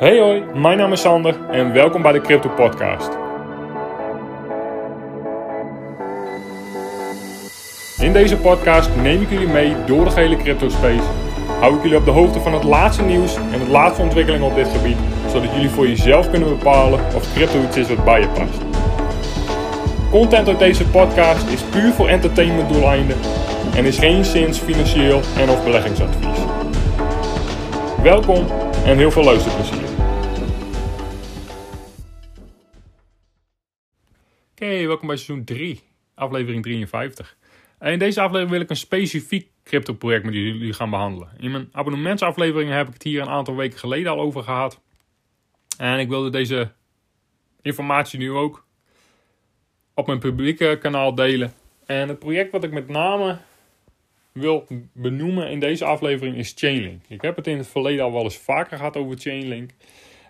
Hey hoi, mijn naam is Sander en welkom bij de Crypto Podcast. In deze podcast neem ik jullie mee door de gehele cryptospace. Hou ik jullie op de hoogte van het laatste nieuws en de laatste ontwikkelingen op dit gebied, zodat jullie voor jezelf kunnen bepalen of crypto iets is wat bij je past. Content uit deze podcast is puur voor entertainment doeleinden en is geenszins financieel en of beleggingsadvies. Welkom en heel veel luisterplezier. Oké, welkom bij seizoen 3, aflevering 53. En in deze aflevering wil ik een specifiek cryptoproject met jullie gaan behandelen. In mijn abonnementsaflevering heb ik het hier een aantal weken geleden al over gehad. En ik wilde deze informatie nu ook op mijn publieke kanaal delen. En het project wat ik met name wil benoemen in deze aflevering is Chainlink. Ik heb het in het verleden al wel eens vaker gehad over Chainlink.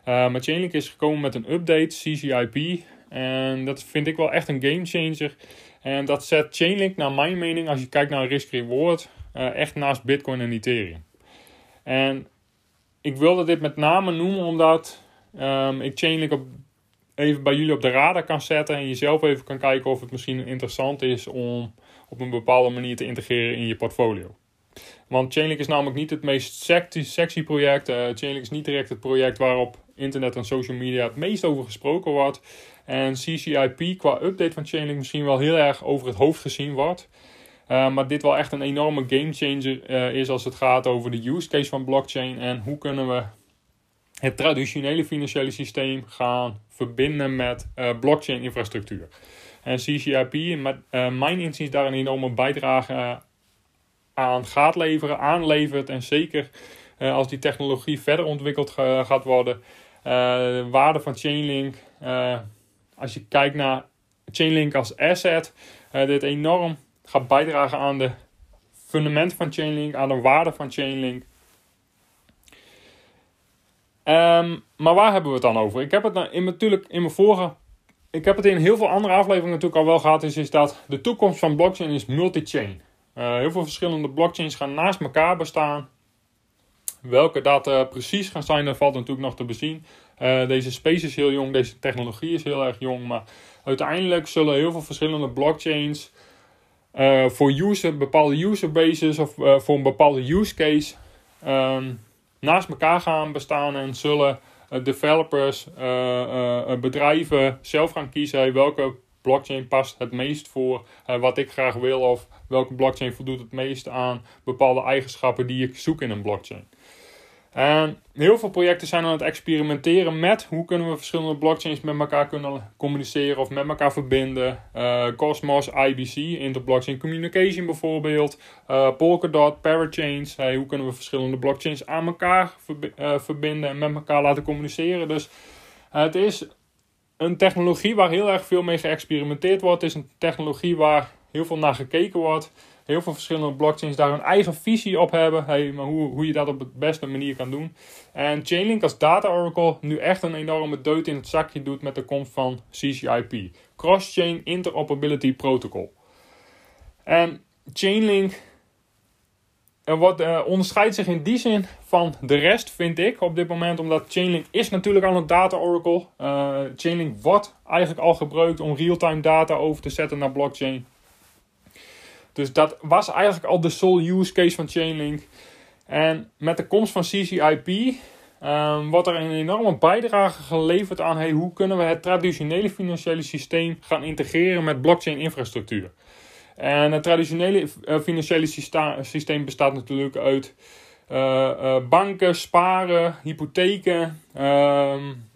Maar Chainlink is gekomen met een update, CCIP. En dat vind ik wel echt een gamechanger. En dat zet Chainlink, naar mijn mening, als je kijkt naar risk-reward, echt naast Bitcoin en Ethereum. En ik wilde dit met name noemen omdat ik Chainlink even bij jullie op de radar kan zetten en jezelf even kan kijken of het misschien interessant is om op een bepaalde manier te integreren in je portfolio. Want Chainlink is namelijk niet het meest sexy project. Chainlink is niet direct het project waarop internet en social media het meest over gesproken wordt. En CCIP qua update van Chainlink misschien wel heel erg over het hoofd gezien wordt. Maar dit wel echt een enorme gamechanger is als het gaat over de use case van blockchain. En hoe kunnen we het traditionele financiële systeem gaan verbinden met blockchain infrastructuur. En CCIP, met mijn inziens, daar een enorme bijdrage aan gaat leveren, aanlevert. En zeker als die technologie verder ontwikkeld gaat worden. De waarde van Chainlink, als je kijkt naar Chainlink als asset, dit enorm gaat bijdragen aan de fundamenten van Chainlink, aan de waarde van Chainlink. Maar waar hebben we het dan over? Ik heb het in heel veel andere afleveringen natuurlijk al wel gehad. Is dat de toekomst van blockchain is multi-chain. Heel veel verschillende blockchains gaan naast elkaar bestaan. Welke dat precies gaan zijn, dat valt natuurlijk nog te bezien. Deze space is heel jong, deze technologie is heel erg jong. Maar uiteindelijk zullen heel veel verschillende blockchains voor bepaalde userbases of voor een bepaalde use case naast elkaar gaan bestaan en zullen developers, bedrijven zelf gaan kiezen welke blockchain past het meest voor wat ik graag wil of welke blockchain voldoet het meest aan bepaalde eigenschappen die ik zoek in een blockchain. En heel veel projecten zijn aan het experimenteren met hoe kunnen we verschillende blockchains met elkaar kunnen communiceren of met elkaar verbinden. Cosmos, IBC, Inter-Blockchain Communication bijvoorbeeld. Polkadot, Parachains. Hoe kunnen we verschillende blockchains aan elkaar verbinden en met elkaar laten communiceren. Dus het is een technologie waar heel erg veel mee geëxperimenteerd wordt. Het is een technologie waar heel veel naar gekeken wordt. Heel veel verschillende blockchains daar hun eigen visie op hebben. Maar hoe je dat op de beste manier kan doen. En Chainlink als data oracle nu echt een enorme deut in het zakje doet met de komst van CCIP. Cross-chain interoperability protocol. En Chainlink onderscheidt zich in die zin van de rest, vind ik, op dit moment. Omdat Chainlink is natuurlijk al een data oracle. Chainlink wordt eigenlijk al gebruikt om real-time data over te zetten naar blockchain. Dus dat was eigenlijk al de sole use case van Chainlink. En met de komst van CCIP wordt er een enorme bijdrage geleverd aan hoe kunnen we het traditionele financiële systeem gaan integreren met blockchain infrastructuur. En het traditionele financiële systeem bestaat natuurlijk uit banken, sparen, hypotheken,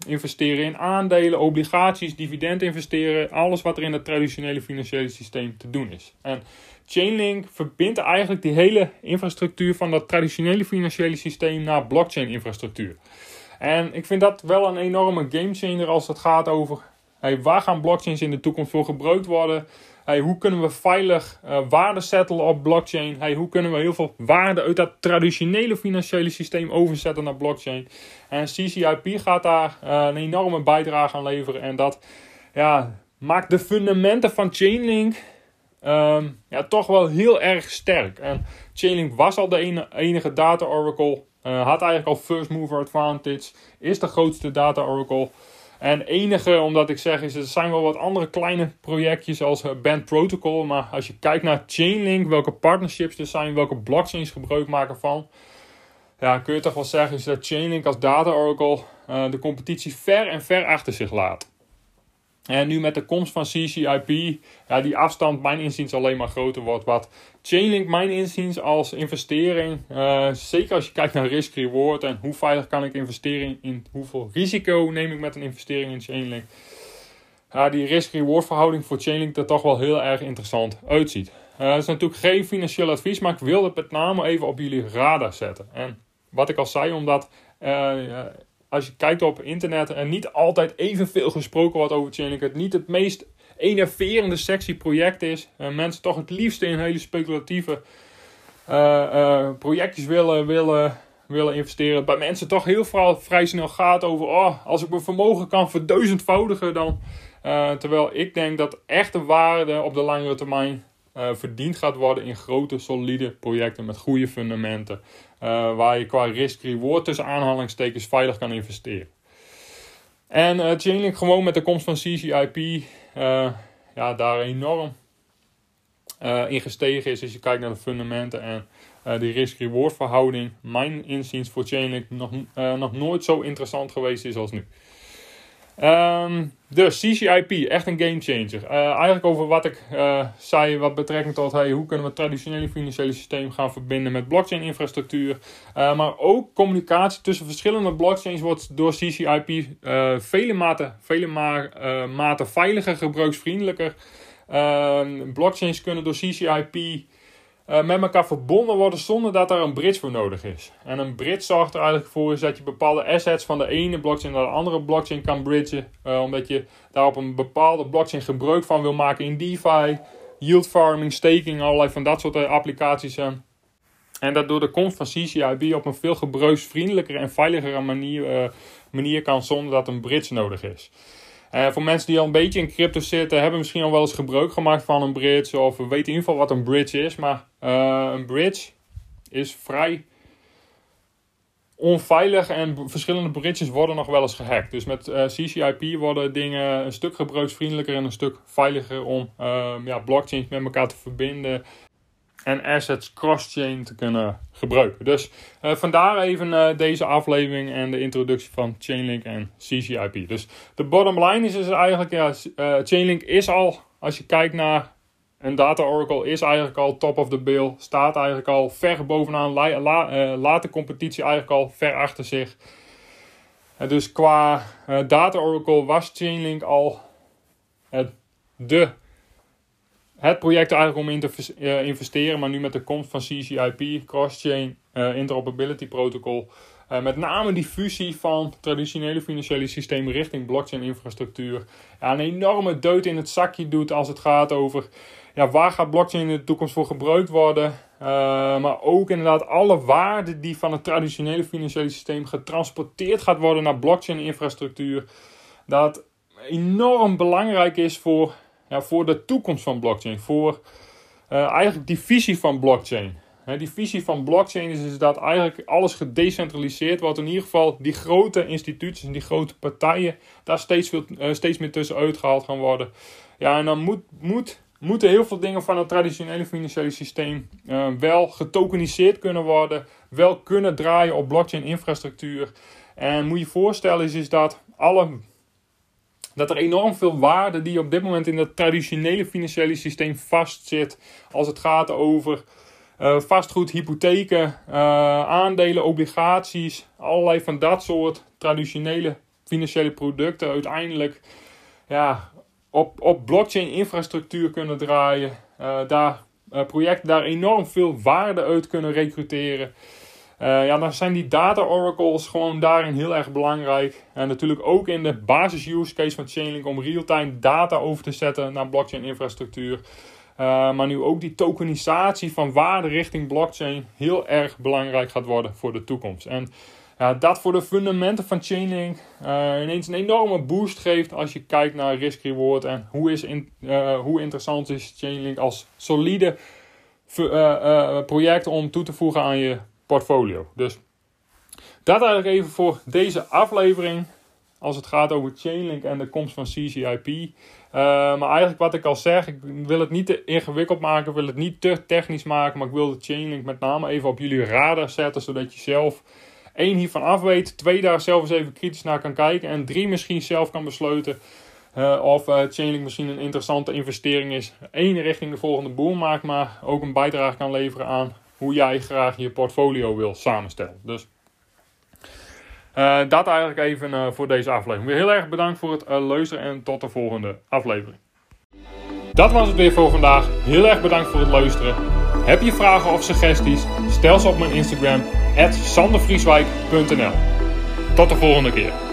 investeren in aandelen, obligaties, dividend investeren. Alles wat er in het traditionele financiële systeem te doen is. En Chainlink verbindt eigenlijk die hele infrastructuur van dat traditionele financiële systeem naar blockchain infrastructuur. En ik vind dat wel een enorme gamechanger als het gaat over waar gaan blockchains in de toekomst voor gebruikt worden. Hoe kunnen we veilig waarde settelen op blockchain? Hoe kunnen we heel veel waarde uit dat traditionele financiële systeem overzetten naar blockchain? En CCIP gaat daar een enorme bijdrage aan leveren. En dat maakt de fundamenten van Chainlink toch wel heel erg sterk. En Chainlink was al de enige data oracle Had eigenlijk al first mover advantage. Is de grootste data oracle. En enige, omdat ik zeg, is er zijn wel wat andere kleine projectjes als Band Protocol. Maar als je kijkt naar Chainlink, welke partnerships er zijn, welke blockchains gebruik maken van. Ja, kun je toch wel zeggen is dat Chainlink als data oracle de competitie ver achter zich laat. En nu met de komst van CCIP, ja, die afstand mijn inziens alleen maar groter wordt. Wat Chainlink mijn inziens als investering, zeker als je kijkt naar risk reward en hoe veilig kan ik investeren in hoeveel risico neem ik met een investering in Chainlink. Ja, die risk reward verhouding voor Chainlink er toch wel heel erg interessant uitziet. Het is natuurlijk geen financieel advies, maar ik wil het met name even op jullie radar zetten. En wat ik al zei, omdat als je kijkt op internet en niet altijd evenveel gesproken wordt over Chainlink, het niet het meest enerverende sexy project is. Mensen toch het liefste in hele speculatieve projectjes willen investeren. Bij mensen toch heel vrij snel gaat over, als ik mijn vermogen kan verduizendvoudigen dan. Terwijl ik denk dat echte waarde op de langere termijn verdiend gaat worden in grote, solide projecten met goede fundamenten. Waar je qua risk-reward tussen aanhalingstekens veilig kan investeren. En Chainlink gewoon met de komst van CCIP daar enorm in gestegen is. Als je kijkt naar de fundamenten en die risk-reward verhouding. Mijn inziens voor Chainlink nog nooit zo interessant geweest is als nu. Dus CCIP, echt een gamechanger. Eigenlijk over wat ik zei wat betrekking tot hoe kunnen we het traditionele financiële systeem gaan verbinden met blockchain infrastructuur. Maar ook communicatie tussen verschillende blockchains wordt door CCIP vele mate veiliger, gebruiksvriendelijker. Blockchains kunnen door CCIP met elkaar verbonden worden zonder dat daar een bridge voor nodig is. En een bridge zorgt er eigenlijk voor is dat je bepaalde assets van de ene blockchain naar de andere blockchain kan bridgen. Omdat je daar op een bepaalde blockchain gebruik van wil maken in DeFi, yield farming, staking, allerlei van dat soort applicaties. En dat door de komst van CCIP op een veel gebruiksvriendelijker en veiligere manier kan zonder dat een bridge nodig is. Voor mensen die al een beetje in crypto zitten, hebben misschien al wel eens gebruik gemaakt van een bridge. Of weten in ieder geval wat een bridge is. Maar een bridge is vrij onveilig en verschillende bridges worden nog wel eens gehackt. Dus met CCIP worden dingen een stuk gebruiksvriendelijker en een stuk veiliger om blockchains met elkaar te verbinden. En assets cross-chain te kunnen gebruiken. Dus vandaar even deze aflevering en de introductie van Chainlink en CCIP. Dus de bottom line is eigenlijk, Chainlink is al, als je kijkt naar een data oracle, is eigenlijk al top of the bill. Staat eigenlijk al ver bovenaan, laat de competitie eigenlijk al ver achter zich. Dus qua data oracle was Chainlink al het project eigenlijk om in te investeren, maar nu met de komst van CCIP, Cross-Chain, Interoperability Protocol. Met name die fusie van traditionele financiële systemen richting blockchain-infrastructuur. Ja, een enorme deut in het zakje doet als het gaat over waar gaat blockchain in de toekomst voor gebruikt worden. Maar ook inderdaad alle waarden die van het traditionele financiële systeem getransporteerd gaat worden naar blockchain-infrastructuur. Dat enorm belangrijk is voor de toekomst van blockchain. Voor eigenlijk die visie van blockchain. Die visie van blockchain is dat eigenlijk alles gedecentraliseerd wordt. In ieder geval die grote instituties en die grote partijen daar steeds meer tussenuit gehaald gaan worden. Ja, en dan moeten heel veel dingen van het traditionele financiële systeem wel getokeniseerd kunnen worden. Wel kunnen draaien op blockchain infrastructuur. En moet je voorstellen is dat dat er enorm veel waarde die op dit moment in het traditionele financiële systeem vastzit. Als het gaat over vastgoed, hypotheken, aandelen, obligaties. Allerlei van dat soort traditionele financiële producten. Uiteindelijk op blockchain infrastructuur kunnen draaien. Projecten daar enorm veel waarde uit kunnen recruteren. Dan zijn die data oracles gewoon daarin heel erg belangrijk. En natuurlijk ook in de basis use case van Chainlink om real-time data over te zetten naar blockchain infrastructuur. Maar nu ook die tokenisatie van waarde richting blockchain heel erg belangrijk gaat worden voor de toekomst. En dat voor de fundamenten van Chainlink ineens een enorme boost geeft als je kijkt naar risk-reward. En hoe interessant is Chainlink als solide project om toe te voegen aan je portfolio. Dus Dat eigenlijk even voor deze aflevering. Als het gaat over Chainlink en de komst van CCIP. Maar eigenlijk wat ik al zeg. Ik wil het niet te ingewikkeld maken. Ik wil het niet te technisch maken. Maar ik wil de Chainlink met name even op jullie radar zetten. Zodat je zelf 1 hiervan af weet. 2 daar zelf eens even kritisch naar kan kijken. En 3 misschien zelf kan besluiten. Of Chainlink misschien een interessante investering is. 1 richting de volgende boom maakt. Maar ook een bijdrage kan leveren aan hoe jij graag je portfolio wil samenstellen. Dus... dat eigenlijk even voor deze aflevering. Weer heel erg bedankt voor het luisteren en tot de volgende aflevering. Dat was het weer voor vandaag. Heel erg bedankt voor het luisteren. Heb je vragen of suggesties? Stel ze op mijn Instagram @sandervrieswijk.nl. Tot de volgende keer.